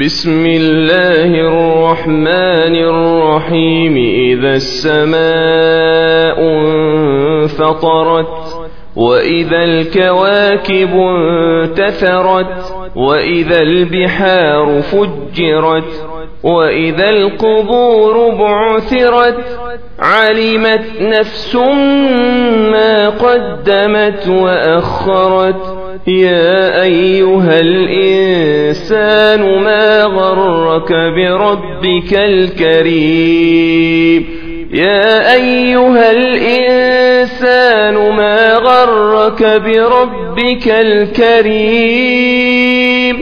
بسم الله الرحمن الرحيم إذا السماء انفطرت وإذا الكواكب انتثرت وإذا البحار فجرت وإذا القبور بعثرت علمت نفس ما قدمت وأخرت يا أيها الإنسان ما غرك بربك الكريم يا أيها الإنسان ما غرك بربك الكريم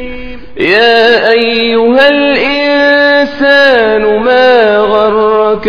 يا أيها الإنسان ما غرك